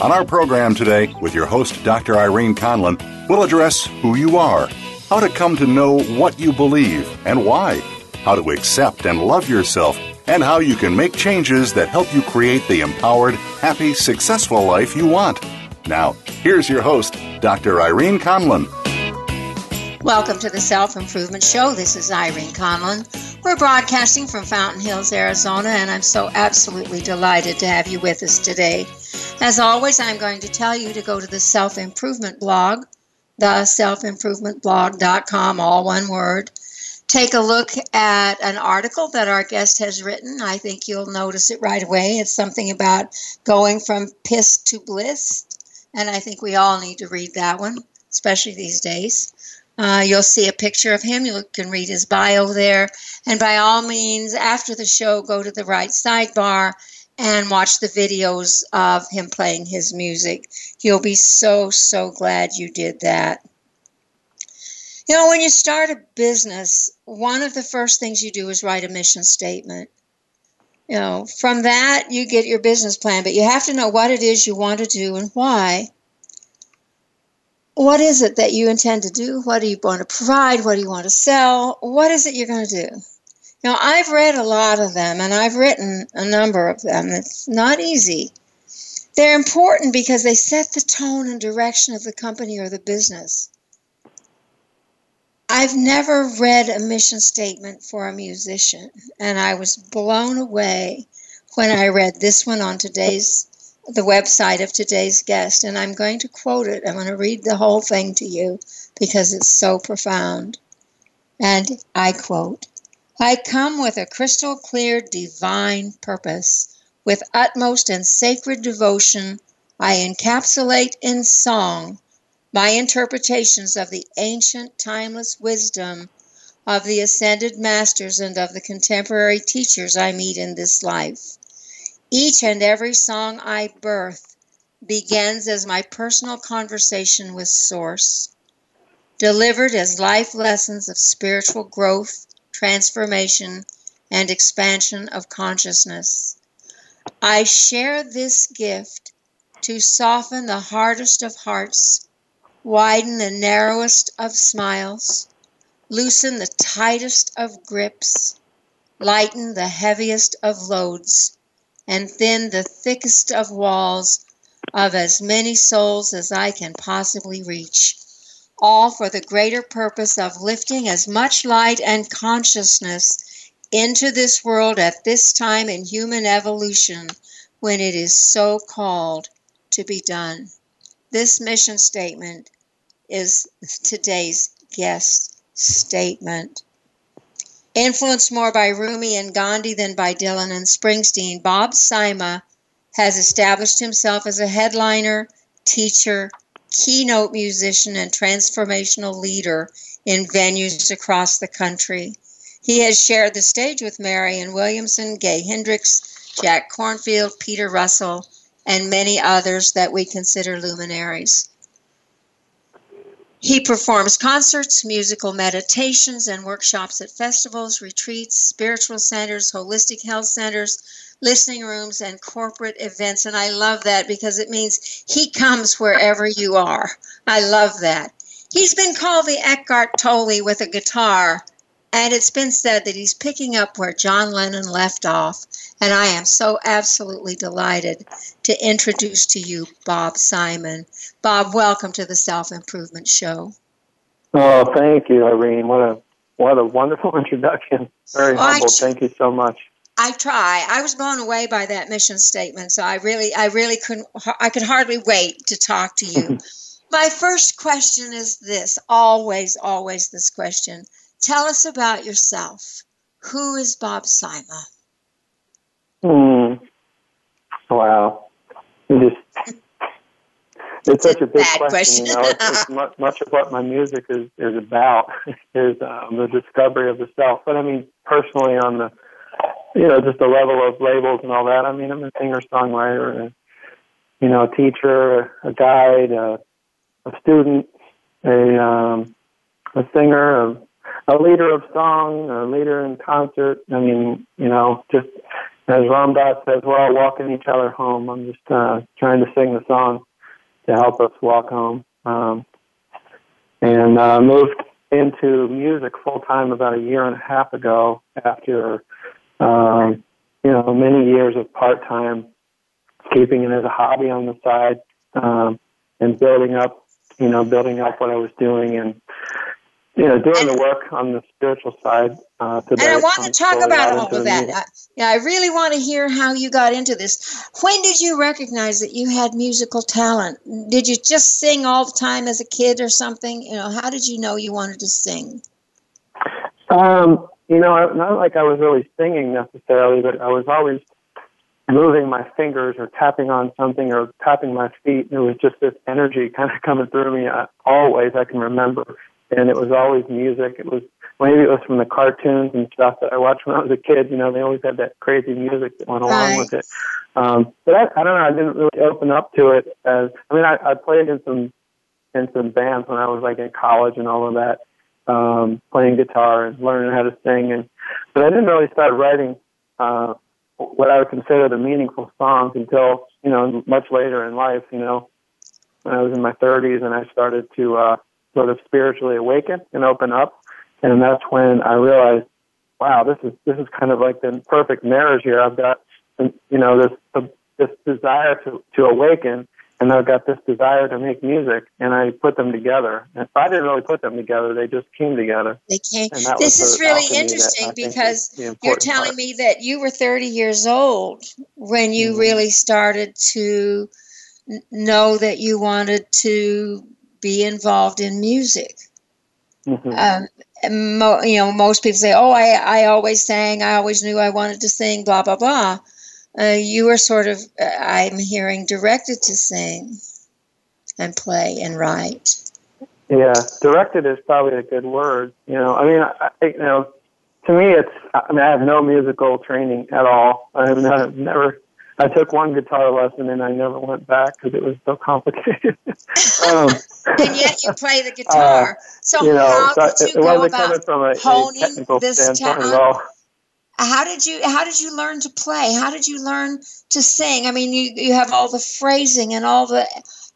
On our program today, with your host, Dr. Irene Conlon, we'll address who you are, how to come to know what you believe and why, how to accept and love yourself, and how you can make changes that help you create the empowered, happy, successful life you want. Now, here's your host, Dr. Irene Conlon. Welcome to the Self-Improvement Show. This is Irene Conlon. We're broadcasting from Fountain Hills, Arizona, and I'm so absolutely delighted to have you with us today. As always, I'm going to tell you to go to the Self-Improvement blog, theselfimprovementblog.com, all one word. Take a look at an article that our guest has written. I think you'll notice it right away. It's something about going from pissed to bliss, and I think we all need to read that one, especially these days. You'll see a picture of him. You can read his bio there. And by all means, after the show, go to the right sidebar and watch the videos of him playing his music. You'll be so, so glad you did that. You know, when you start a business, one of the first things you do is write a mission statement. You know, from that, you get your business plan, but you have to know what it is you want to do and why. What is it that you intend to do? What do you want to provide? What do you want to sell? What is it you're going to do? Now, I've read a lot of them, and I've written a number of them. It's not easy. They're important because they set the tone and direction of the company or the business. I've never read a mission statement for a musician, and I was blown away when I read this one on the website of today's guest, and I'm going to quote it. I'm going to read the whole thing to you because it's so profound. And I quote, "I come with a crystal clear divine purpose. With utmost and sacred devotion, I encapsulate in song my interpretations of the ancient timeless wisdom of the ascended masters and of the contemporary teachers I meet in this life. Each and every song I birth begins as my personal conversation with Source, delivered as life lessons of spiritual growth, transformation, and expansion of consciousness. I share this gift to soften the hardest of hearts, widen the narrowest of smiles, loosen the tightest of grips, lighten the heaviest of loads, and thin the thickest of walls of as many souls as I can possibly reach, all for the greater purpose of lifting as much light and consciousness into this world at this time in human evolution when it is so called to be done." This mission statement is today's guest statement. Influenced more by Rumi and Gandhi than by Dylan and Springsteen, Bob Sima has established himself as a headliner, teacher, keynote musician, and transformational leader in venues across the country. He has shared the stage with Marianne Williamson, Gay Hendricks, Jack Kornfield, Peter Russell, and many others that we consider luminaries. He performs concerts, musical meditations, and workshops at festivals, retreats, spiritual centers, holistic health centers, listening rooms, and corporate events. And I love that because it means he comes wherever you are. I love that. He's been called the Eckhart Tolle with a guitar, and it's been said that he's picking up where John Lennon left off. And I am so absolutely delighted to introduce to you Bob Sima. Bob, welcome to the Self-Improvement Show. Oh, thank you, Irene. What a wonderful introduction. Very humble. Thank you so much. I try. I was blown away by that mission statement, so I really couldn't. I could hardly wait to talk to you. My first question is this: always this question. Tell us about yourself. Who is Bob Sima? Wow, it's such a big question. You know, it's much of what my music is about is the discovery of the self. But I mean, personally, on the just the level of labels and all that. I mean, I'm a singer-songwriter, a teacher, a guide, a student, a singer, a leader of song, a leader in concert. I mean, just as Ram Dass says, we're all walking each other home. I'm just trying to sing the song to help us walk home. And moved into music full-time about a year and a half ago after... many years of part-time, keeping it as a hobby on the side, and building up what I was doing and, doing the work on the spiritual side. Today. And I want to talk about all of that. I really want to hear how you got into this. When did you recognize that you had musical talent? Did you just sing all the time as a kid or something? How did you know you wanted to sing? Not like I was really singing necessarily, but I was always moving my fingers or tapping on something or tapping my feet. And it was just this energy kind of coming through me always, I can remember. And it was always music. Maybe it was from the cartoons and stuff that I watched when I was a kid. They always had that crazy music that went along with it. But I don't know. I didn't really open up to it. I played in some bands when I was like in college and all of that. Playing guitar and learning how to sing, but I didn't really start writing what I would consider the meaningful songs until much later in life. When I was in my 30s and I started to sort of spiritually awaken and open up, and that's when I realized, wow, this is kind of like the perfect marriage here. I've got this desire to awaken. And I've got this desire to make music, and I put them together. And I didn't really put them together; they just came together. They came. This is really interesting because you're telling me that you were 30 years old when you really started to know that you wanted to be involved in music. Most people say, "Oh, I always sang. I always knew I wanted to sing." Blah blah blah. You are sort of, I'm hearing, directed to sing and play and write. Yeah, directed is probably a good word. To me, I have no musical training at all. I took one guitar lesson and I never went back because it was so complicated. And yet you play the guitar. How did you learn to play? How did you learn to sing? I mean, you have all the phrasing and all the,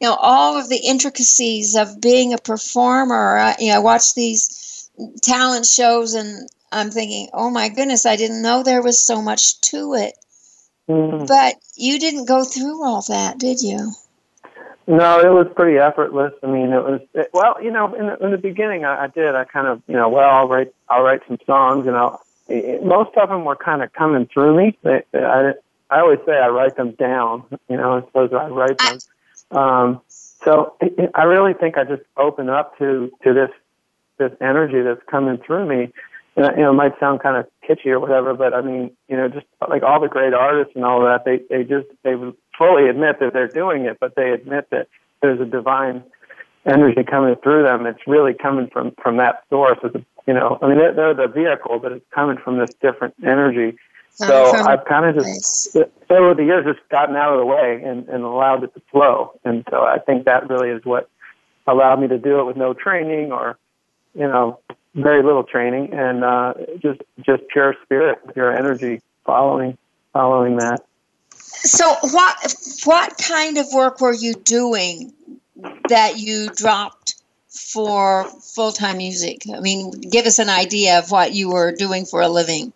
all of the intricacies of being a performer. I watch these talent shows and I'm thinking, oh my goodness, I didn't know there was so much to it. But you didn't go through all that, did you? No, it was pretty effortless. I mean, in the beginning, I did. I kind of, I'll write some songs and most of them were kind of coming through me. I always say I write them down. I suppose I write them. So I really think I just open up to this energy that's coming through me. It might sound kind of kitschy or whatever, but I mean, just like all the great artists and all that, they fully admit that they're doing it, but they admit that there's a divine energy coming through them. It's really coming from that source. They're the vehicle, but it's coming from this different energy. So I've kind of just, over the years, just gotten out of the way and allowed it to flow. And so I think that really is what allowed me to do it with no training or, very little training and just pure spirit, pure energy following that. So what kind of work were you doing that you dropped for full-time music? I mean, give us an idea of what you were doing for a living.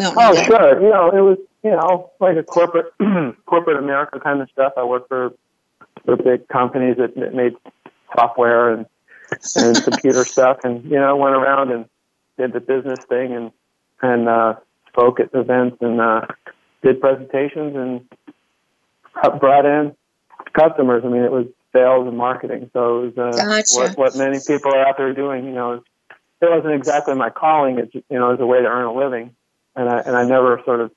Sure. It was, like a corporate America kind of stuff. I worked for big companies that made software and computer stuff and, went around and did the business thing and spoke at events and did presentations and brought in customers. I mean, it was sales and marketing. So it was what many people are out there doing. You know, it wasn't exactly my calling. It's, you know, it was a way to earn a living, and I never sort of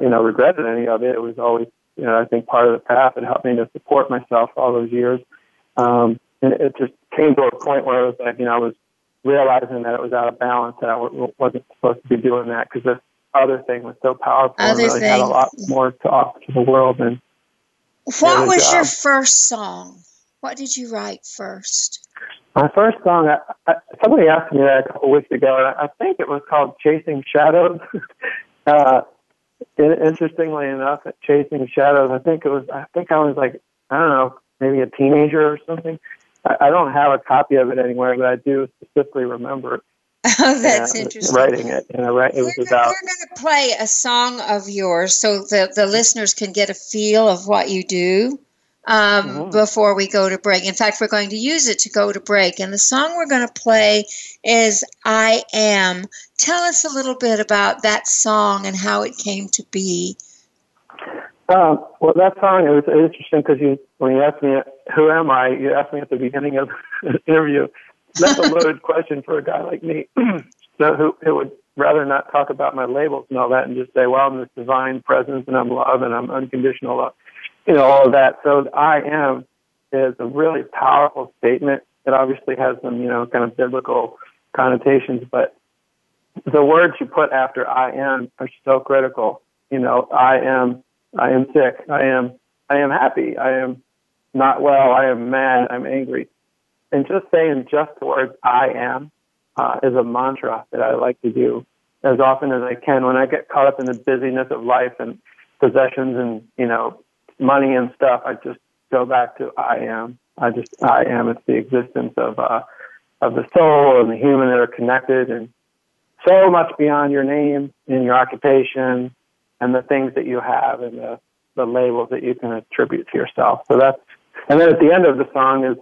you know, regretted any of it. It was always, you know, I think part of the path that helped me to support myself all those years. And it just came to a point where it was like, you know, I was realizing that it was out of balance, that I wasn't supposed to be doing that because this other thing was so powerful and really had a lot more to offer to the world than. What was your first song? What did you write first? My first song, somebody asked me that a couple weeks ago, and I think it was called Chasing Shadows. Interestingly enough, Chasing Shadows, I think I was like, I don't know, maybe a teenager or something. I don't have a copy of it anywhere, but I do specifically remember it. Oh, that's interesting. Writing it, and it was about. We're going to play a song of yours so the listeners can get a feel of what you do before we go to break. In fact, we're going to use it to go to break. And the song we're going to play is I Am. Tell us a little bit about that song and how it came to be. Well, that song, it was interesting because when you asked me, who am I, you asked me at the beginning of the interview. That's a loaded question for a guy like me, so who would rather not talk about my labels and all that and just say, well, I'm this divine presence and I'm love and I'm unconditional love, you know, all of that. So I am is a really powerful statement. It obviously has some, you know, kind of biblical connotations, but the words you put after I am are so critical. You know, I am sick. I am happy. I am not well. I am mad. I'm angry. And just saying just the words I am is a mantra that I like to do as often as I can. When I get caught up in the busyness of life and possessions and, you know, money and stuff, I just go back to I am. I am. It's the existence of the soul and the human that are connected and so much beyond your name and your occupation and the things that you have and the labels that you can attribute to yourself. So that's, and then at the end of the song is,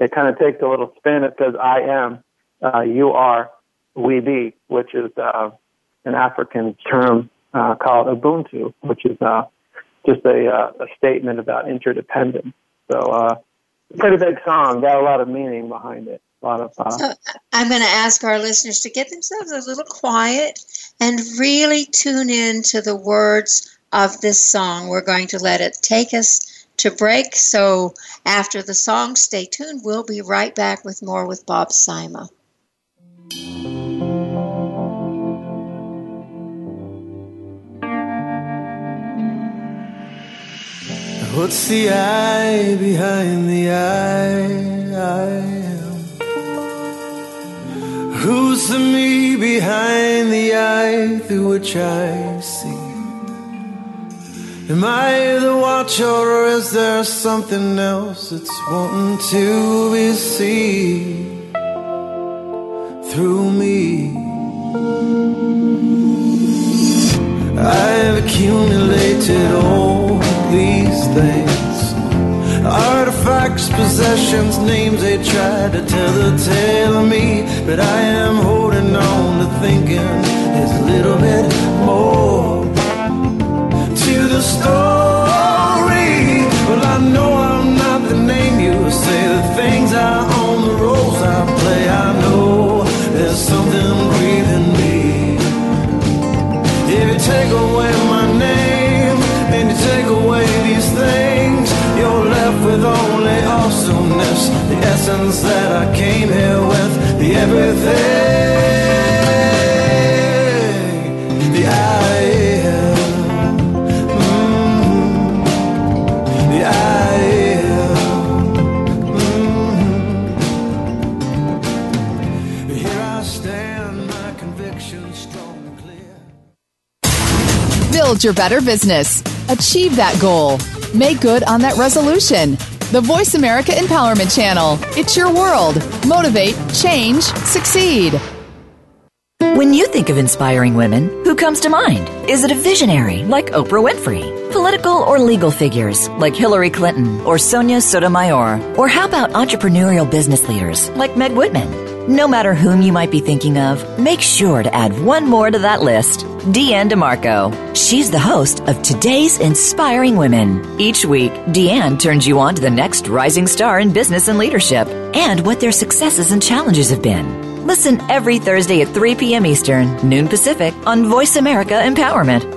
it kind of takes a little spin. It says, I am, you are, we be, which is an African term called Ubuntu, which is just a statement about interdependence. So pretty big song, got a lot of meaning behind it. A lot of, so I'm going to ask our listeners to get themselves a little quiet and really tune in to the words of this song. We're going to let it take us to break. So after the song, stay tuned. We'll be right back with more with Bob Sima. What's the I behind the I am? Who's the me behind the I through which I see? Am I the watcher, or is there something else that's wanting to be seen through me? I've accumulated all these things, artifacts, possessions, names. They try to tell the tale of me, but I am holding on to thinking there's a little bit more the story. Well, I know I'm not the name you say. The things I own, the roles I play, I know there's something breathing me. If you take away my name and you take away these things, you're left with only awesomeness, the essence that I came here with, the everything, the I. Build your better business. Achieve that goal. Make good on that resolution. The Voice America Empowerment Channel. It's your world. Motivate, change, succeed. When you think of inspiring women, who comes to mind? Is it a visionary like Oprah Winfrey? Political or legal figures like Hillary Clinton or Sonia Sotomayor? Or how about entrepreneurial business leaders like Meg Whitman? No matter whom you might be thinking of, make sure to add one more to that list, Deanne DeMarco. She's the host of Today's Inspiring Women. Each week, Deanne turns you on to the next rising star in business and leadership and what their successes and challenges have been. Listen every Thursday at 3 p.m. Eastern, noon Pacific on Voice America Empowerment.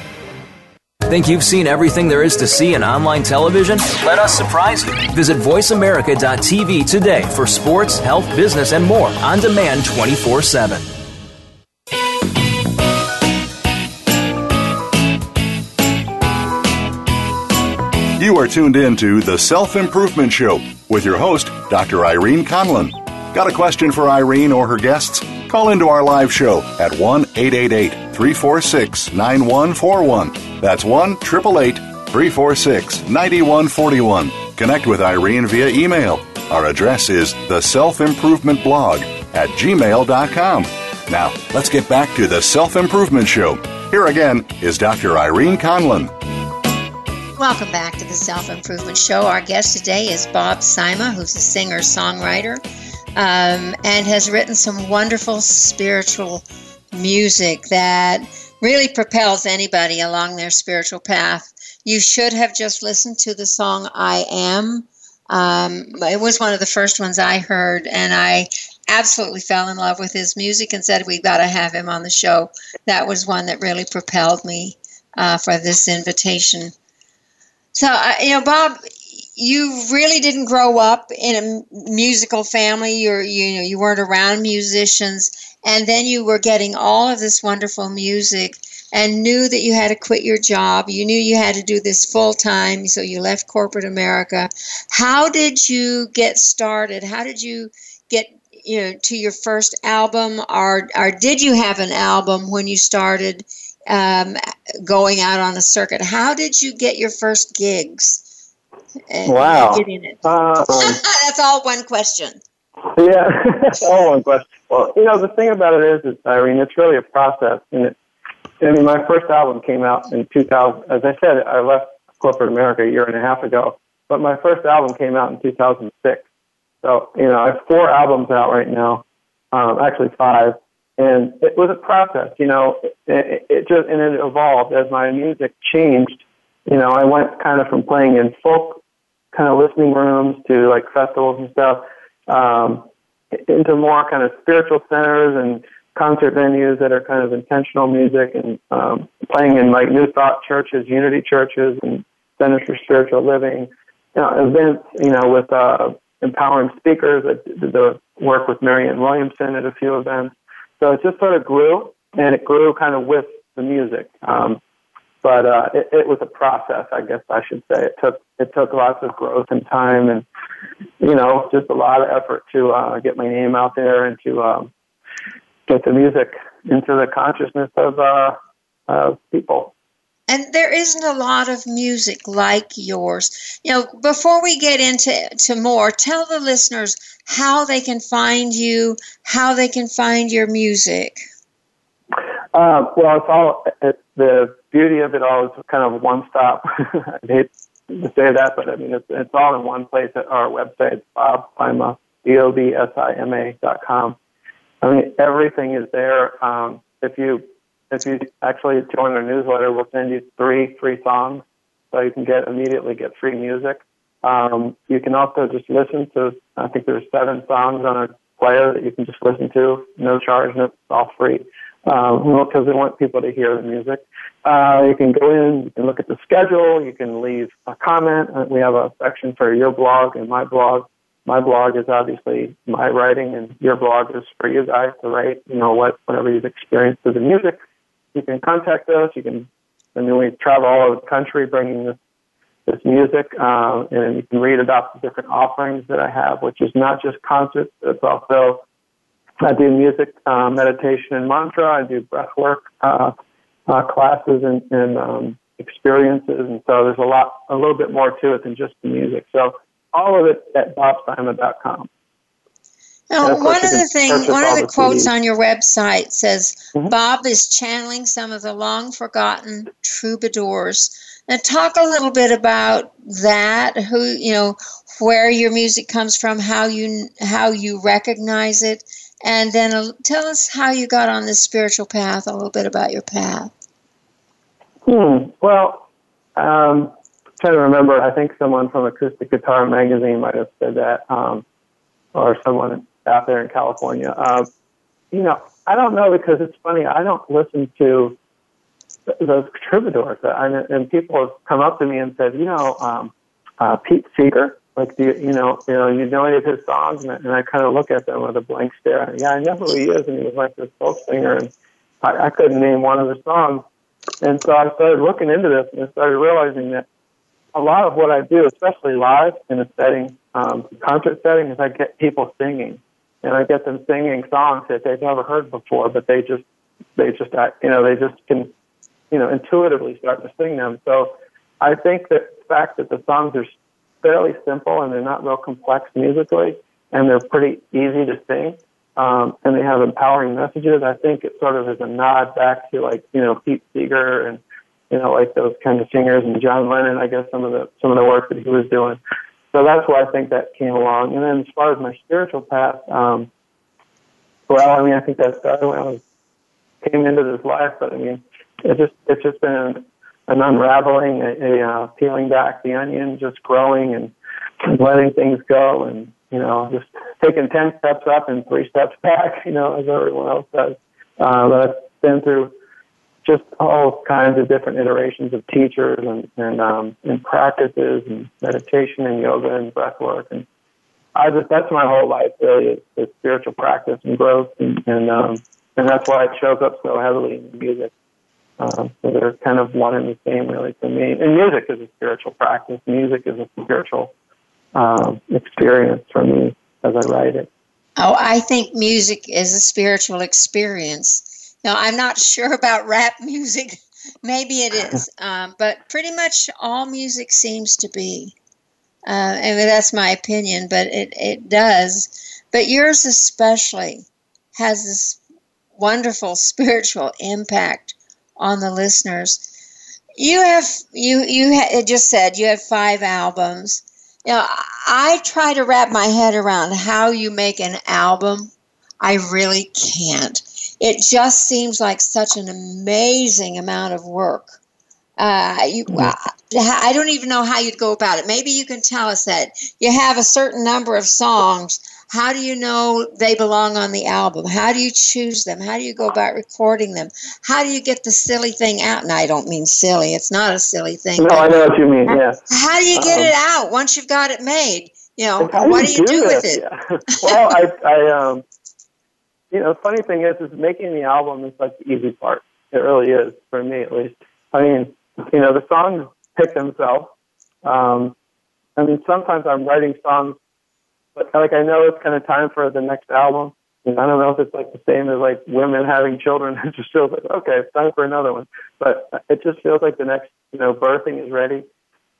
Think you've seen everything there is to see in online television? Let us surprise you. Visit voiceamerica.tv today for sports, health, business, and more on demand 24/7. You are tuned in to The Self-Improvement Show with your host, Dr. Irene Conlon. Got a question for Irene or her guests? Call into our live show at 1-888-346-9141. That's 1-888-346-9141. Connect with Irene via email. Our address is theselfimprovementblog@gmail.com. Now, let's get back to The Self-Improvement Show. Here again is Dr. Irene Conlon. Welcome back to The Self-Improvement Show. Our guest today is Bob Sima, who's a singer-songwriter. And has written some wonderful spiritual music that really propels anybody along their spiritual path. You should have just listened to the song I Am. It was one of the first ones I heard, and I absolutely fell in love with his music and said, we've got to have him on the show. That was one that really propelled me for this invitation. So, Bob, you really didn't grow up in a musical family. You weren't around musicians, and then you were getting all of this wonderful music and knew that you had to quit your job. You knew you had to do this full time, so you left corporate America. How did you get started? How did you get to your first album, or did you have an album when you started going out on a circuit? How did you get your first gigs? Wow. That's all one question. Yeah, all one question. Well, the thing about it is, Irene, it's really a process. And my first album came out in 2000. As I said, I left corporate America a year and a half ago. But my first album came out in 2006. So, I have 4 albums out right now, actually 5. And it was a process, and it evolved as my music changed. I went kind of from playing in folk kind of listening rooms to like festivals and stuff into more kind of spiritual centers and concert venues that are kind of intentional music and playing in like New Thought churches, Unity churches, and Centers for Spiritual Living. Events, with empowering speakers. I did the work with Marianne Williamson at a few events. So it just sort of grew, and it grew kind of with the music. But it was a process, I guess I should say. It took lots of growth and time, and just a lot of effort to get my name out there and to get the music into the consciousness of people. And there isn't a lot of music like yours. Before we get into more, tell the listeners how they can find you, how they can find your music. Well, the beauty of it all is kind of one stop. I hate to say that, but I mean, it's all in one place at our website, BobSima, BobSima.com. I mean, everything is there. If you actually join our newsletter, we'll send you 3 free songs, so you can immediately get free music. You can also just listen to, I think there's 7 songs on a player that you can just listen to, no charge, and it's all free. Because we want people to hear the music. You can go in, you can look at the schedule, you can leave a comment. We have a section for your blog and my blog. My blog is obviously my writing, and your blog is for you guys to write, whatever you've experienced with the music. You can contact us. We travel all over the country bringing this music, and you can read about the different offerings that I have, which is not just concerts, it's also I do music, meditation, and mantra. I do breath work, classes and experiences, and so there's a little bit more to it than just the music. So all of it at BobSima.com. Now, one of the quotes on your website says, mm-hmm. Bob is channeling some of the long-forgotten troubadours. Now, talk a little bit about that. Who, where your music comes from, how you recognize it, and then tell us how you got on this spiritual path. A little bit about your path. Well, I'm trying to remember. I think someone from Acoustic Guitar Magazine might have said that, or someone out there in California. I don't know, because it's funny. I don't listen to those troubadours. And people have come up to me and said, Pete Seeger, like, do you know any of his songs? And I kind of look at them with a blank stare. And, I know who he is, and he was like this folk singer, and I couldn't name one of his songs. And so I started looking into this, and I started realizing that a lot of what I do, especially live in a setting, concert setting, is I get people singing, and I get them singing songs that they've never heard before, but they just can intuitively start to sing them. So I think that the fact that the songs are fairly simple and they're not real complex musically, and they're pretty easy to sing, and they have empowering messages, I think it sort of is a nod back to, like, Pete Seeger and, like those kind of singers, and John Lennon, I guess, some of the work that he was doing. So that's why I think that came along. And then as far as my spiritual path, I think that started when I came into this life, but it's just been an unraveling, a peeling back the onion, just growing and letting things go, and, just taking 10 steps up and 3 steps back, as everyone else does. But I've been through just all kinds of different iterations of teachers and practices and meditation and yoga and breath work. And that's my whole life, really, is spiritual practice and growth. And that's why it shows up so heavily in music. So they're kind of one and the same, really, to me. And music is a spiritual practice. Music is a spiritual experience for me as I write it. Oh, I think music is a spiritual experience. Now, I'm not sure about rap music. Maybe it is. But pretty much all music seems to be. I mean, that's my opinion, but it does. But yours especially has this wonderful spiritual impact on the listeners. You just said you had 5 albums. Now, I try to wrap my head around how you make an album. I really can't. It just seems like such an amazing amount of work. I don't even know how you'd go about it. Maybe you can tell us that. You have a certain number of songs. How do you know they belong on the album? How do you choose them? How do you go about recording them? How do you get the silly thing out? And I don't mean silly. It's not a silly thing. No, I know what you mean, yeah. How do you get it out once you've got it made? What do you do with it? Yeah. Well, I funny thing is making the album is like the easy part. It really is, for me at least. I mean, the songs pick themselves. Sometimes I'm writing songs, but like I know it's kind of time for the next album. And I don't know if it's like the same as like women having children. It just feels like, okay, it's time for another one. But it just feels like the next, birthing is ready.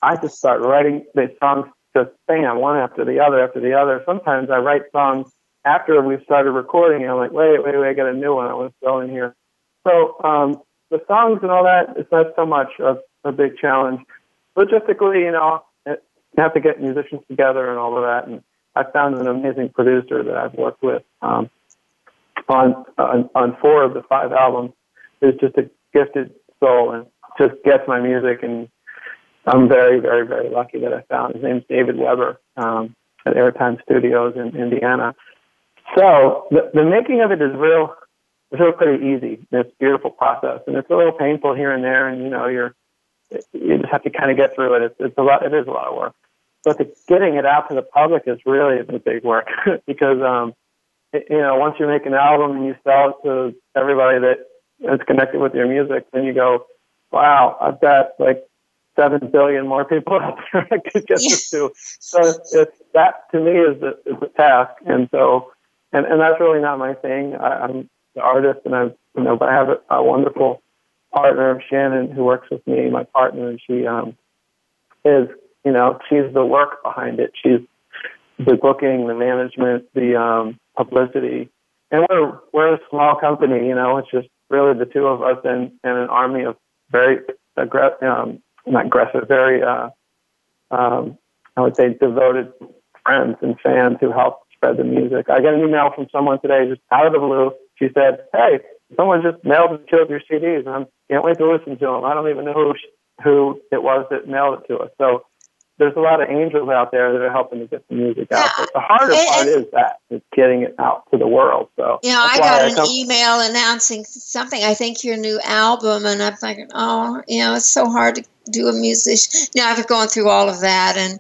I just start writing these songs just bam, one after the other after the other. Sometimes I write songs after we've started recording, and I'm like, wait, I got a new one. I want to throw in here. So the songs and all that, it's not so much of a big challenge. Logistically, you have to get musicians together and all of that, and I found an amazing producer that I've worked with on 4 of the 5 albums. Is just a gifted soul and just gets my music, and I'm very, very, very lucky that I found. His name's David Weber at Airtime Studios in Indiana. So the making of it is real. It's really pretty easy. It's a beautiful process, and it's a little painful here and there, and you just have to kind of get through it. It's a lot. It is a lot of work. But getting it out to the public is really the big work because, once you make an album and you sell it to everybody that is connected with your music, then you go, wow, I've got like 7 billion more people out there I could get this to. So that to me is the task. And so, and that's really not my thing. I'm the artist, and I have a wonderful partner, Shannon, who works with me, my partner, she is, you know, she's the work behind it. She's the booking, the management, the publicity. And we're a small company, you know, it's just really the two of us and an army of very aggressive, I would say devoted friends and fans who help spread the music. I got an email from someone today just out of the blue. She said, hey, someone just mailed and killed your CDs. I can't wait to listen to them. I don't even know who it was that mailed it to us. So there's a lot of angels out there that are helping to get the music out. But the harder part is that, is getting it out to the world. So yeah, you know, I got an email announcing something, I think your new album, and I'm thinking, oh, you know, it's so hard to do a musician. You know, I've gone through all of that, and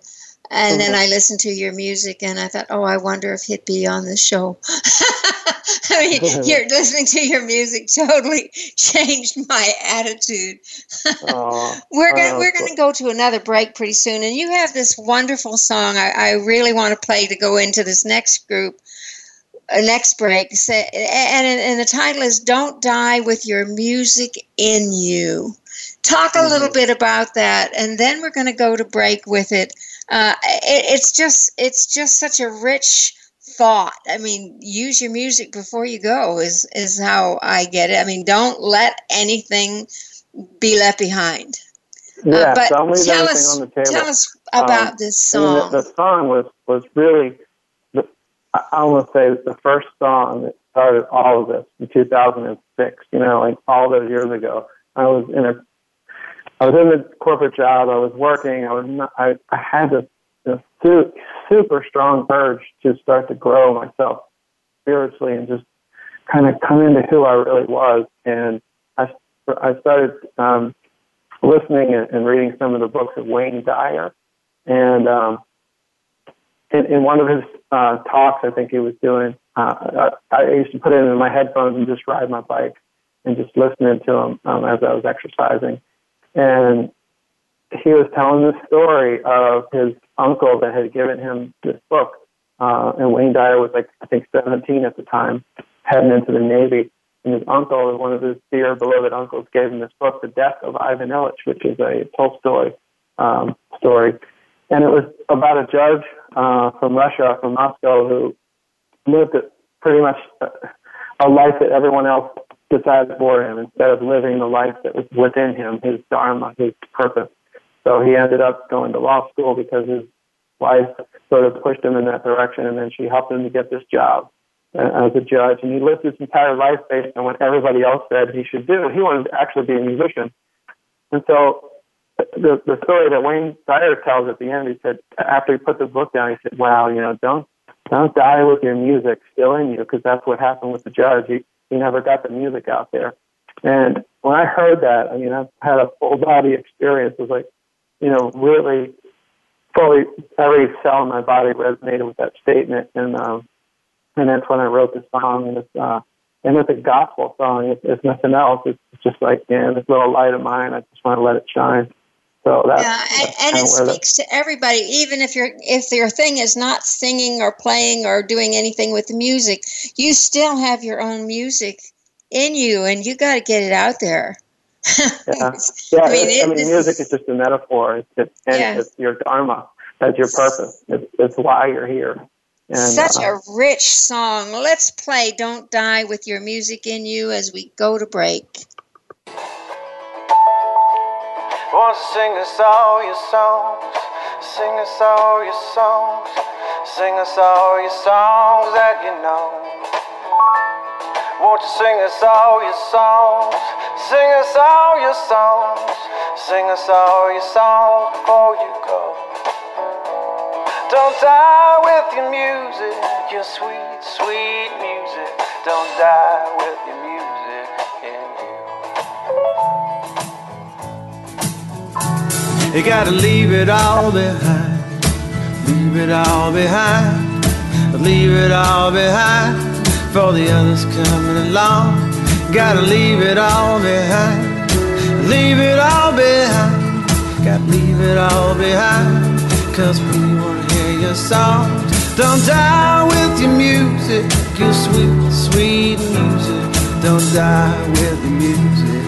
then I listened to your music, and I thought, oh, I wonder if he'd be on the show. I mean, you're listening to your music totally changed my attitude. We're going to go to another break pretty soon, and you have this wonderful song I really want to play to go into this next group, next break. And the title is "Don't Die with Your Music in You." Talk a little bit about that, and then we're going to go to break with it. It's just such a rich thought. I mean, use your music before you go is how I get it. I mean, don't let anything be left behind. Yeah, but don't leave anything on the table. Tell us about this song. I mean, the song was really, I want to say, the first song that started all of this in 2006. You know, like all those years ago, I was in the corporate job. I was working. I had this super strong urge to start to grow myself spiritually and just kind of come into who I really was. And I started listening and reading some of the books of Wayne Dyer. And in one of his talks, I think he was doing, I used to put it in my headphones and just ride my bike and just listening to him as I was exercising. And he was telling the story of his uncle that had given him this book. And Wayne Dyer was, like, I think 17 at the time, heading into the Navy. And his uncle, one of his dear beloved uncles, gave him this book, The Death of Ivan Illich, which is a Tolstoy story. And it was about a judge from Russia, from Moscow, who lived pretty much a life that everyone else decided for him, instead of living the life that was within him, his dharma, his purpose. So he ended up going to law school because his wife sort of pushed him in that direction, and then she helped him to get this job as a judge. And he lived his entire life based on what everybody else said he should do. He wanted to actually be a musician. And so the story that Wayne Dyer tells at the end, he said, after he put the book down, he said, wow, you know, don't die with your music still in you, because that's what happened with the judge. He never got the music out there. And when I heard that, I mean, I've had a full body experience. It was like, you know, really fully every cell in my body resonated with that statement. And that's when I wrote the song. And it's a gospel song. It's nothing else. It's just like, man, this little light of mine, I just want to let it shine. So and it speaks to everybody, even if your thing is not singing or playing or doing anything with the music, you still have your own music in you, and you got to get it out there. I mean, music is just a metaphor. It's your dharma. That's your purpose. It's why you're here. And, such a rich song. Let's play "Don't Die with Your Music in You" as we go to break. Oh, sing us all your songs, sing us all your songs, sing us all your songs that you know. Won't you sing us all your songs, sing us all your songs, sing us all your songs before you go. Don't die with your music, your sweet, sweet music. Don't die with your music in you. You gotta leave it all behind, leave it all behind, leave it all behind, for the others coming along. Gotta leave it all behind, leave it all behind, gotta leave it all behind, cause we wanna hear your songs. Don't die with your music, your sweet, sweet music. Don't die with your music.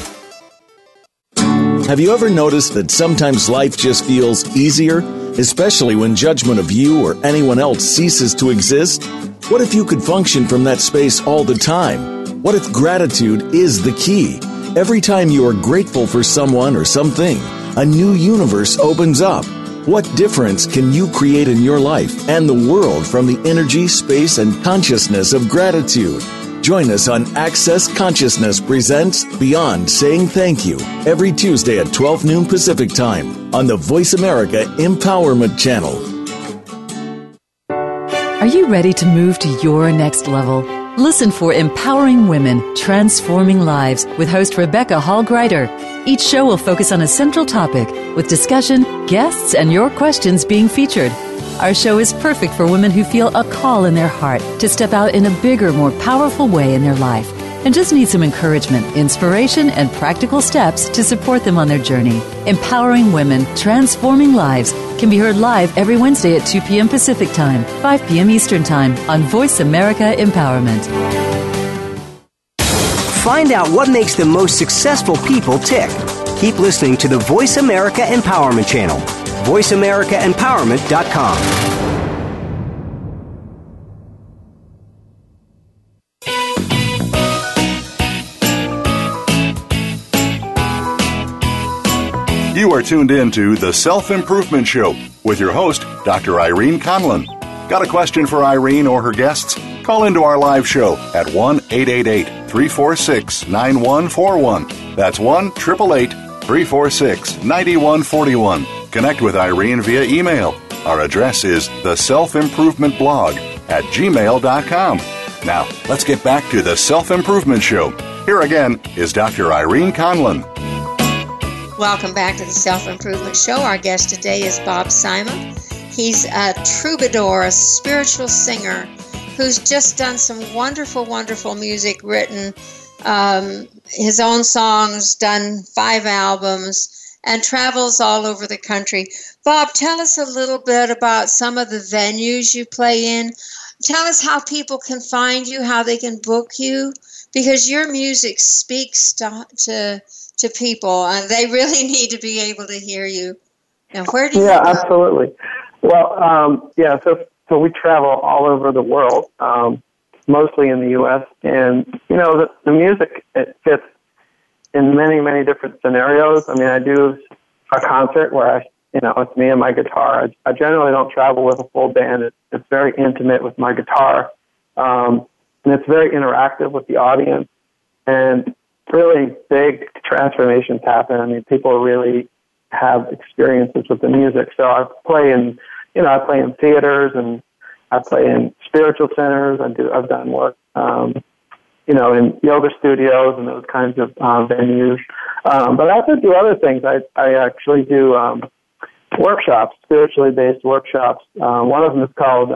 Have you ever noticed that sometimes life just feels easier, especially when judgment of you or anyone else ceases to exist? What if you could function from that space all the time? What if gratitude is the key? Every time you are grateful for someone or something, a new universe opens up. What difference can you create in your life and the world from the energy, space, and consciousness of gratitude? Join us on Access Consciousness Presents Beyond Saying Thank You every Tuesday at 12 noon Pacific Time on the Voice America Empowerment Channel. Are you ready to move to your next level? Listen for Empowering Women, Transforming Lives with host Rebecca Hall-Greider. Each show will focus on a central topic with discussion, guests, and your questions being featured. Our show is perfect for women who feel a call in their heart to step out in a bigger, more powerful way in their life and just need some encouragement, inspiration, and practical steps to support them on their journey. Empowering Women, Transforming Lives can be heard live every Wednesday at 2 p.m. Pacific Time, 5 p.m. Eastern Time on Voice America Empowerment. Find out what makes the most successful people tick. Keep listening to the Voice America Empowerment Channel. VoiceAmericaEmpowerment.com. You are tuned in to The Self-Improvement Show with your host, Dr. Irene Conlon. Got a question for Irene or her guests? Call into our live show at 1-888-346-9141. That's 1-888-346-9141. Connect with Irene via email. Our address is theselfimprovementblog@gmail.com. Now, let's get back to The Self-Improvement Show. Here again is Dr. Irene Conlon. Welcome back to The Self-Improvement Show. Our guest today is Bob Sima. He's a troubadour, a spiritual singer, who's just done some wonderful, wonderful music, written his own songs, done 5 albums, and travels all over the country. Bob, tell us a little bit about some of the venues you play in. Tell us how people can find you, how they can book you, because your music speaks to people, and they really need to be able to hear you. Now, where do you go? Yeah, absolutely. Well, so we travel all over the world, mostly in the U.S., and, you know, the music, it fits in many, many different scenarios. I mean, I do a concert where it's me and my guitar. I generally don't travel with a full band. It's very intimate with my guitar, and it's very interactive with the audience. And really big transformations happen. I mean, people really have experiences with the music. So I play in theaters, and I play in spiritual centers. I've done work. In yoga studios and those kinds of venues. But I also do other things. I actually do workshops, spiritually based workshops. One of them is called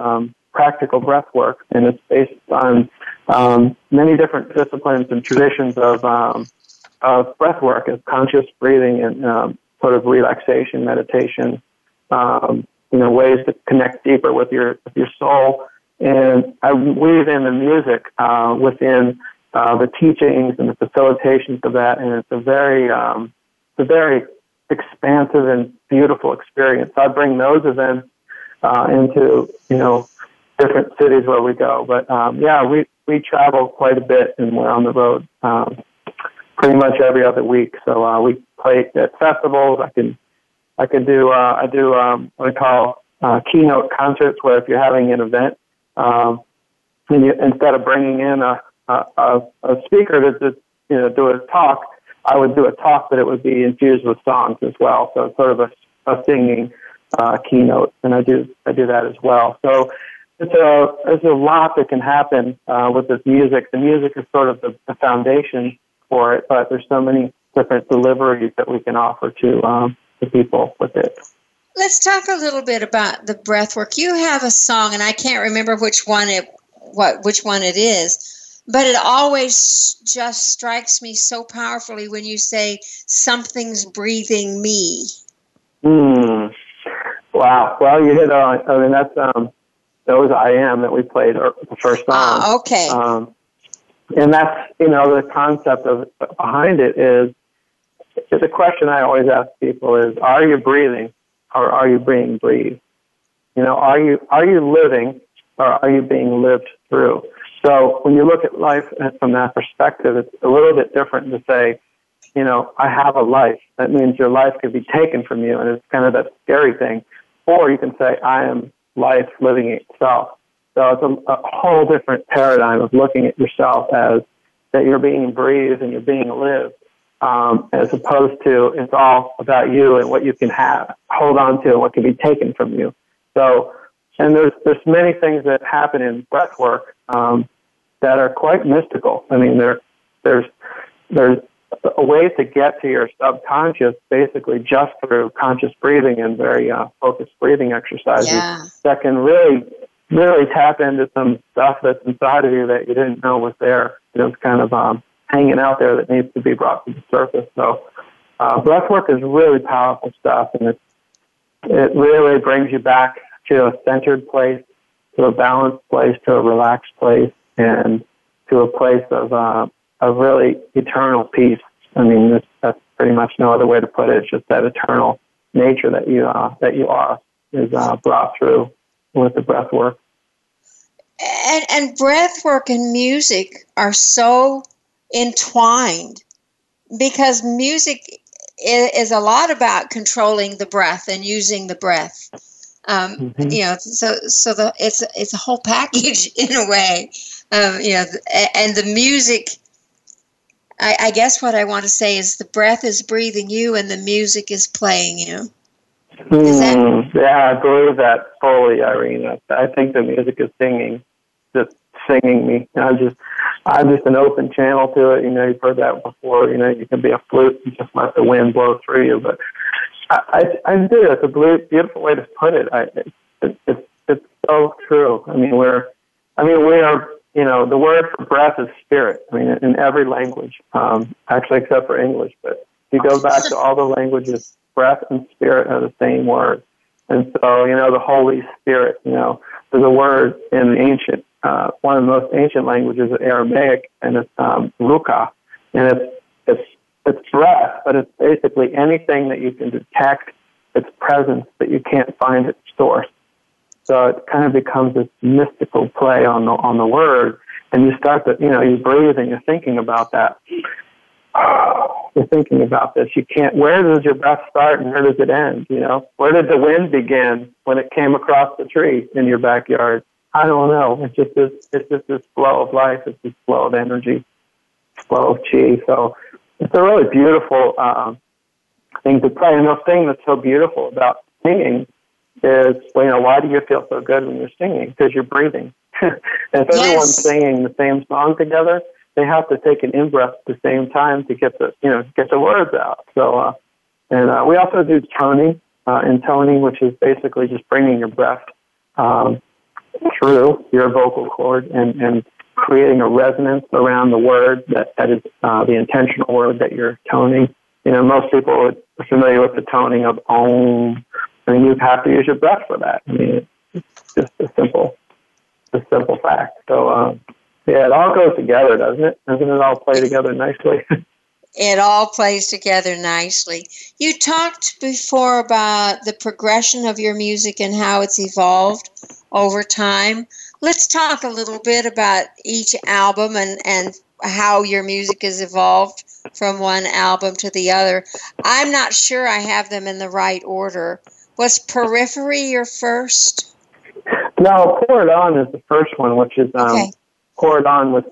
Practical Breathwork, and it's based on many different disciplines and traditions of breathwork, as conscious breathing and sort of relaxation, meditation. Ways to connect deeper with your soul. And I weave in the music within the teachings and the facilitations of that, and it's a very expansive and beautiful experience. I bring those events into different cities where we go. But we travel quite a bit, and we're on the road pretty much every other week. So we play at festivals. I do what I call keynote concerts, where if you're having an event. And instead of bringing in a speaker to just, do a talk, I would do a talk, but it would be infused with songs as well. So it's sort of a singing keynote, and I do that as well. So there's a lot that can happen with this music. The music is sort of the foundation for it, but there's so many different deliveries that we can offer to people with it. Let's talk a little bit about the breath work. You have a song, and I can't remember which one it is, but it always just strikes me so powerfully when you say, "Something's breathing me." Wow. Well, you hit on. I mean, that's that was "I Am" that we played the first song. Ah, okay. And that's, you know, the concept of behind it is, the question I always ask people is, are you breathing or are you being breathed? You know, are you living or are you being lived through? So when you look at life from that perspective, it's a little bit different to say, you know, I have a life. That means your life could be taken from you, and it's kind of that scary thing. Or you can say, I am life living itself. So it's a whole different paradigm of looking at yourself as that you're being breathed and you're being lived, as opposed to it's all about you and what you can have, hold on to, and what can be taken from you. So, and there's many things that happen in breath work that are quite mystical. I mean, there's a way to get to your subconscious basically just through conscious breathing and very focused breathing exercises that can really tap into some stuff that's inside of you that you didn't know was there. You know, it's kind of hanging out there that needs to be brought to the surface. So breath work is really powerful stuff, and it really brings you back to a centered place, to a balanced place, to a relaxed place, and to a place of really eternal peace. I mean, that's pretty much no other way to put it. It's just that eternal nature that you are is brought through with the breath work. And breath work and music are so entwined, because music is a lot about controlling the breath and using the breath. You know, so it's a whole package in a way. You know, and the music, I guess what I want to say is the breath is breathing you and the music is playing you. Yeah, I believe that fully, Irene. I think the music is singing me. I'm just an open channel to it. You know, you've heard that before. You know, you can be a flute and just let the wind blow through you. But I do. It's a beautiful way to put it. It's so true. I mean, we are. You know, the word for breath is spirit. I mean, in every language, actually, except for English. But if you go back to all the languages, breath and spirit are the same word. And so, you know, the Holy Spirit, you know, there's a word in the ancient, one of the most ancient languages, Aramaic, and it's ruka. And it's breath, but it's basically anything that you can detect its presence, but you can't find its source. So it kind of becomes this mystical play on the word, and you start to, you know, you breathe and you're thinking about that. You're thinking about this. You can't. Where does your breath start and where does it end? You know, where did the wind begin when it came across the tree in your backyard? I don't know. It's just this flow of life. It's this flow of energy, flow of chi. So it's a really beautiful thing to play. And the thing that's so beautiful about singing is, you know, why do you feel so good when you're singing? Because you're breathing. And if everyone's singing the same song together, they have to take an in-breath at the same time to get the words out. So, and we also do toning, which is basically just bringing your breath through your vocal cord and creating a resonance around the word that is the intentional word that you're toning. You know, most people are familiar with the toning of Om. I mean, you have to use your breath for that. I mean, it's just a simple fact. So, yeah, it all goes together, doesn't it? Doesn't it all play together nicely? It all plays together nicely. You talked before about the progression of your music and how it's evolved over time. Let's talk a little bit about each album and how your music has evolved from one album to the other. I'm not sure I have them in the right order. Was Periphery your first? No, Pour It On is the first one, which is... okay. Pour It On was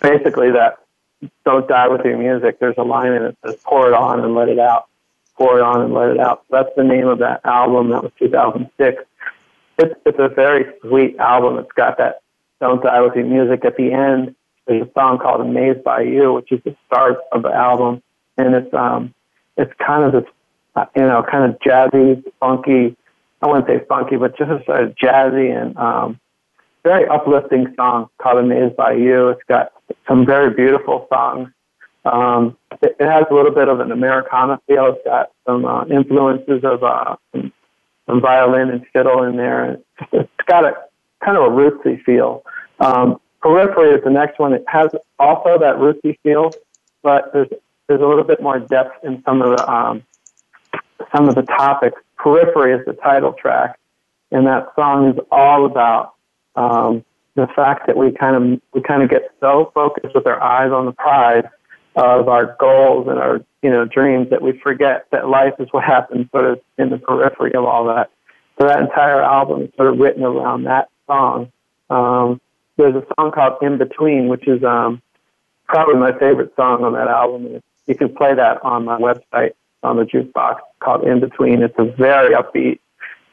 basically that don't die with your music. There's a line in it that says, pour it on and let it out. Pour it on and let it out. That's the name of that album. That was 2006. It's a very sweet album. It's got that don't die with your music. At the end, there's a song called Amazed by You, which is the start of the album. and it's kind of this, kind of jazzy, funky. I wouldn't say funky, but just a sort of jazzy and very uplifting song called "Amazed by You." It's got some very beautiful songs. It has a little bit of an Americana feel. It's got some influences of some violin and fiddle in there. It's got a kind of a rootsy feel. Periphery is the next one. It has also that rootsy feel, but there's a little bit more depth in some of the topics. Periphery is the title track, and that song is all about the fact that we kind of get so focused with our eyes on the prize of our goals and our dreams that we forget that life is what happens sort of in the periphery of all that. So that entire album is sort of written around that song. There's a song called "In Between," which is probably my favorite song on that album. You can play that on my website on the jukebox called "In Between." It's a very upbeat,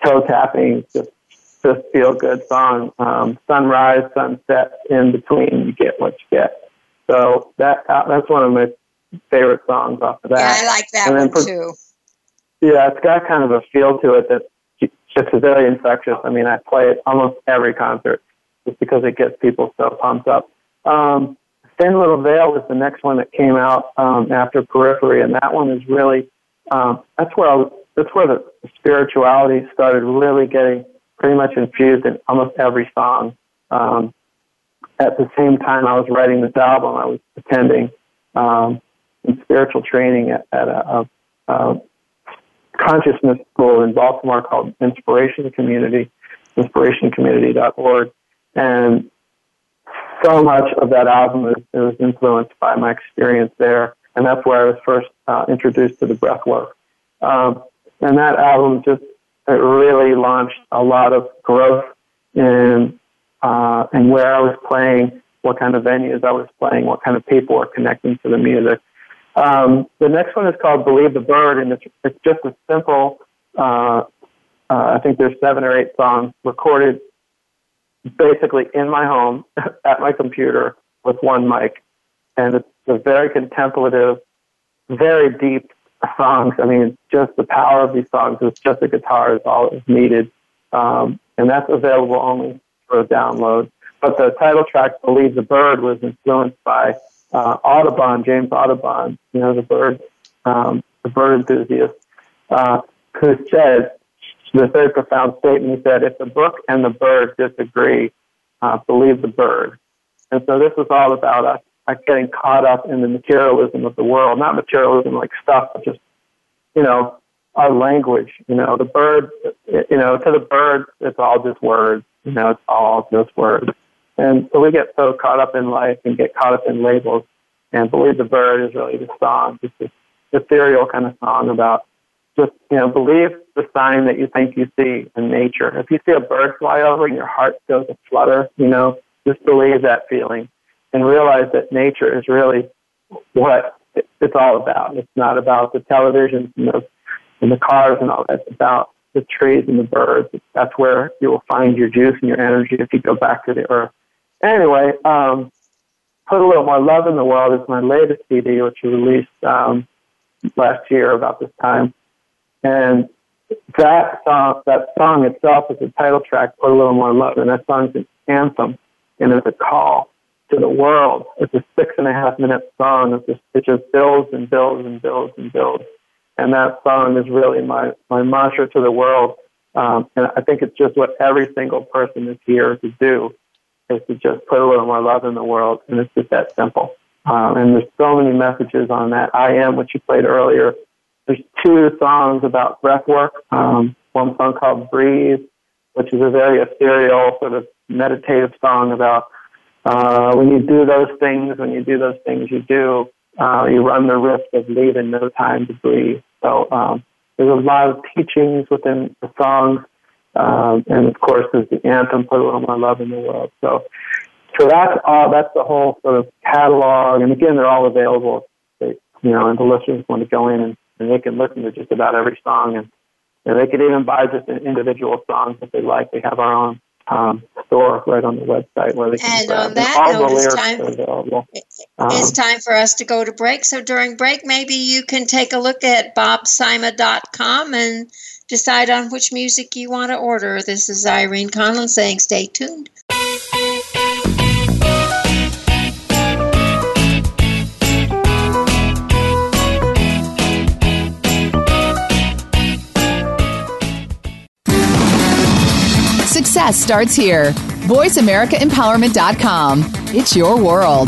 toe-tapping, just feel-good song. Sunrise, sunset, in between, you get what you get. So that's one of my favorite songs off of that. Yeah, I like that one too. Yeah, it's got kind of a feel to it that's just very infectious. I mean, I play it almost every concert just because it gets people so pumped up. Thin Little Veil was the next one that came out after Periphery, and that one is really that's where the spirituality started really getting pretty much infused in almost every song. At the same time I was writing this album, I was attending some spiritual training at a consciousness school in Baltimore called Inspiration Community, inspirationcommunity.org, and so much of that album it was influenced by my experience there, and that's where I was first introduced to the breath work. And that album it really launched a lot of growth in where I was playing, what kind of venues I was playing, what kind of people were connecting to the music. The next one is called "Believe the Bird," and it's just a simple, I think there's 7 or 8 songs recorded basically in my home at my computer with one mic, and it's a very contemplative, very deep songs. I mean, just the power of these songs with just the guitar is all that's needed, and that's available only for a download. But the title track "Believe the Bird" was influenced by Audubon, James Audubon, the bird enthusiast, who said the very profound statement. He said, "If the book and the bird disagree, believe the bird." And so this was all about us getting caught up in the materialism of the world. Not materialism like stuff, but just, our language. The bird, to the bird, it's all just words. It's all just words. And so we get so caught up in life and get caught up in labels. And "Believe the Bird" is really the song, just this ethereal kind of song about just, believe the sign that you think you see in nature. If you see a bird fly over and your heart goes a flutter, just believe that feeling and realize that nature is really what it's all about. It's not about the televisions and the cars and all that. It's about the trees and the birds. That's where you will find your juice and your energy if you go back to the earth. Anyway, "Put a Little More Love in the World" is my latest CD, which we released last year about this time. And that song itself is the title track, "Put a Little More Love," and that song's an anthem, and it's a call to the world. It's a 6.5-minute song. It just builds and builds and builds and builds. And that song is really my mantra to the world. And I think it's just what every single person is here to do, is to just put a little more love in the world, and it's just that simple. And there's so many messages on that. "I Am," which you played earlier, there's 2 songs about breath work. One song called "Breathe," which is a very ethereal sort of meditative song about when you do those things you do, you run the risk of leaving no time to breathe. So there's a lot of teachings within the songs. And of course, there's the anthem, "Put a Little More Love in the World." So that's all. That's the whole sort of catalog. And again, they're all available. And the listeners want to go in and they can listen to just about every song, and they could even buy just an individual song if they like. We have our own store right on the website where they can grab all the lyrics are available. It's time for us to go to break. So during break, maybe you can take a look at BobSima.com and decide on which music you want to order. This is Irene Conlon saying stay tuned. Success starts here. VoiceAmericaEmpowerment.com. It's your world.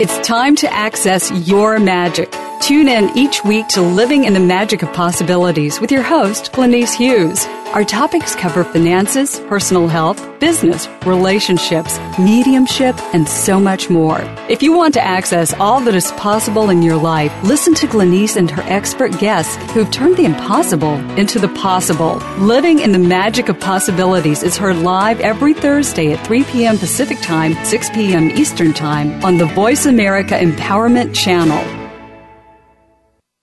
It's time to access your magic. Tune in each week to Living in the Magic of Possibilities with your host, Glenice Hughes. Our topics cover finances, personal health, business, relationships, mediumship, and so much more. If you want to access all that is possible in your life, listen to Glenice and her expert guests who've turned the impossible into the possible. Living in the Magic of Possibilities is heard live every Thursday at 3 p.m. Pacific Time, 6 p.m. Eastern Time on the Voice America Empowerment Channel.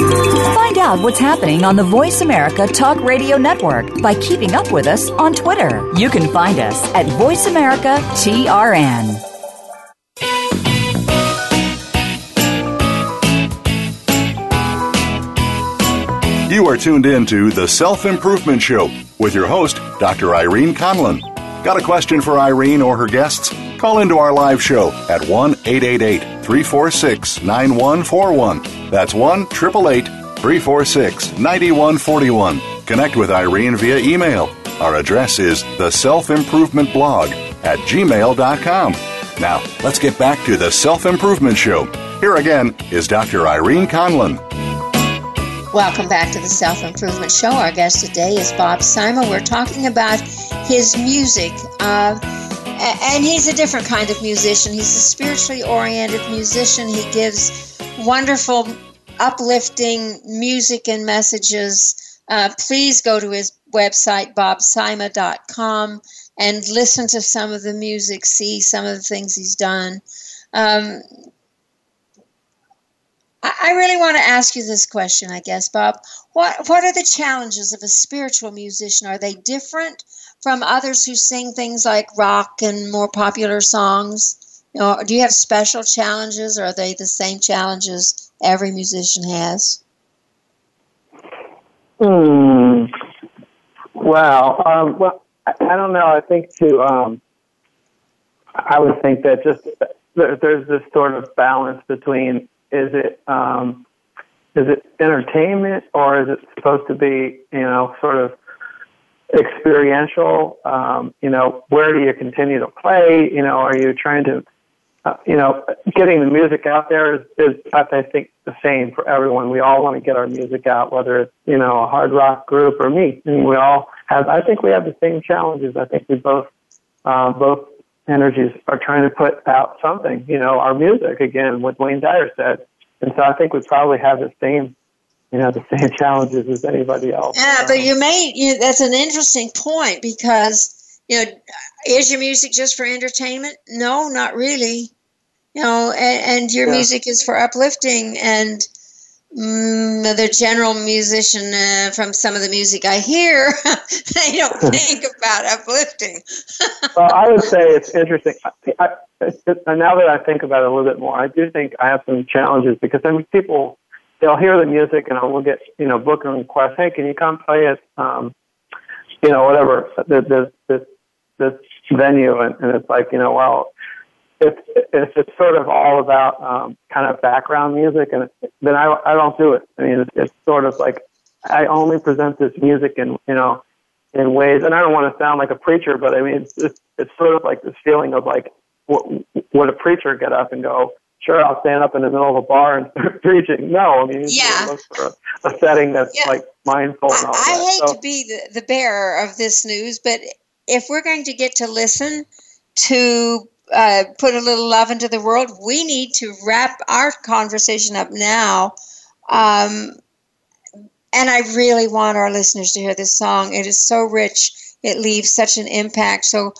Find out what's happening on the Voice America Talk Radio Network by keeping up with us on Twitter. You can find us at Voice America TRN. You are tuned in to The Self-Improvement Show with your host, Dr. Irene Conlon. Got a question for Irene or her guests? Call into our live show at 1-888-346-9141. That's 1-888-346-9141. Connect with Irene via email. Our address is theselfimprovementblog@gmail.com. Now, let's get back to The Self-Improvement Show. Here again is Dr. Irene Conlon. Welcome back to The Self-Improvement Show. Our guest today is Bob Sima. We're talking about his music. And he's a different kind of musician. He's a spiritually oriented musician. He gives wonderful, uplifting music and messages. Please go to his website, BobSima.com, and listen to some of the music, see some of the things he's done. I really want to ask you this question, I guess, Bob. What are the challenges of a spiritual musician? Are they different from others who sing things like rock and more popular songs? You know, do you have special challenges, or are they the same challenges every musician has? Well, I don't know. I think I would think that just there's this sort of balance between is it entertainment, or is it supposed to be sort of experiential? Where do you continue to play? Are you trying to, getting the music out there is I think the same for everyone. We all want to get our music out, whether it's, a hard rock group or me. And we all have, I think we have the same challenges. I think we both energies are trying to put out something, our music, again, what Wayne Dyer said. And so I think we probably have the same the same challenges as anybody else. Yeah, but that's an interesting point, because, is your music just for entertainment? No, not really. And your music is for uplifting. And the general musician, from some of the music I hear, they don't think about uplifting. Well, I would say it's interesting. Now that I think about it a little bit more, I do think I have some challenges, because people... they'll hear the music, and I will get, booking requests. Hey, can you come play at, whatever this venue? And it's like, well, it's just sort of all about kind of background music, and then I don't do it. I mean, it's sort of like I only present this music in in ways, and I don't want to sound like a preacher, but I mean, it's sort of like this feeling of like, would a preacher get up and go? Sure, I'll stand up in the middle of a bar and start preaching. No, I mean, a setting that's like mindful. And all I hate to be the bearer of this news, but if we're going to get to listen to put a little love into the world, we need to wrap our conversation up now. And I really want our listeners to hear this song. It is so rich. It leaves such an impact. So,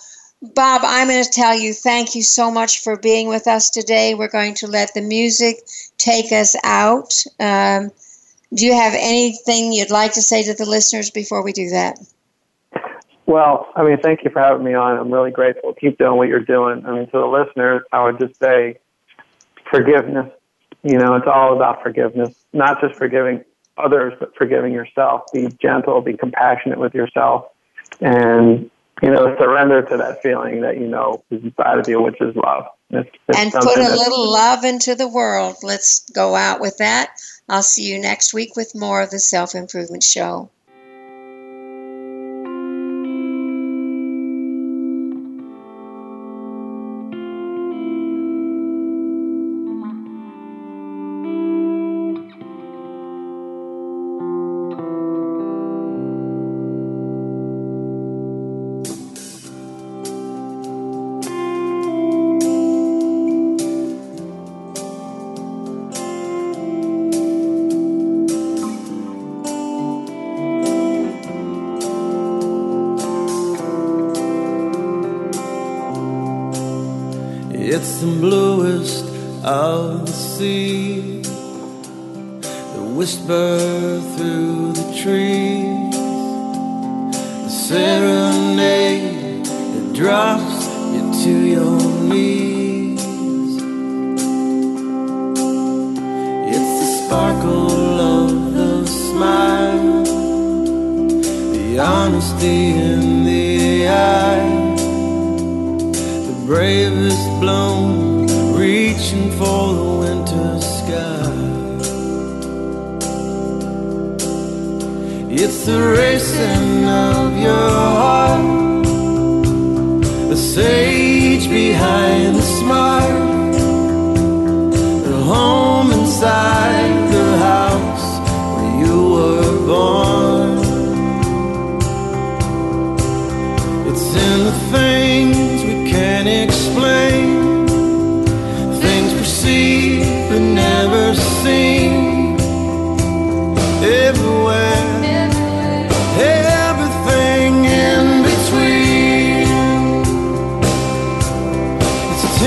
Bob, I'm going to tell you, thank you so much for being with us today. We're going to let the music take us out. Do you have anything you'd like to say to the listeners before we do that? Well, I mean, thank you for having me on. I'm really grateful. Keep doing what you're doing. I mean, to the listeners, I would just say forgiveness. You know, it's all about forgiveness, not just forgiving others, but forgiving yourself. Be gentle, be compassionate with yourself, and, you know, surrender to that feeling that, you know, is inside of you, which is love. It's and put a little love into the world. Let's go out with that. I'll see you next week with more of the Self-Improvement Show. It's the bluest of the sea, the whisper through the trees, the serenade that drops you to your knees. It's the sparkle of the smile, the honesty in the eye, bravest blown, reaching for the winter sky. It's the racing of your heart, the sage behind the smile, the home inside the house where you were born. It's in the things we can't explain, things perceived but never seen. Everywhere, everything in between. It's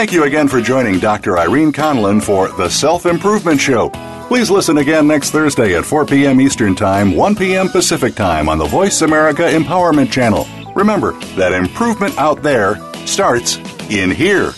Thank you again for joining Dr. Irene Conlon for The Self-Improvement Show. Please listen again next Thursday at 4 p.m. Eastern Time, 1 p.m. Pacific Time on the Voice America Empowerment Channel. Remember that improvement out there starts in here.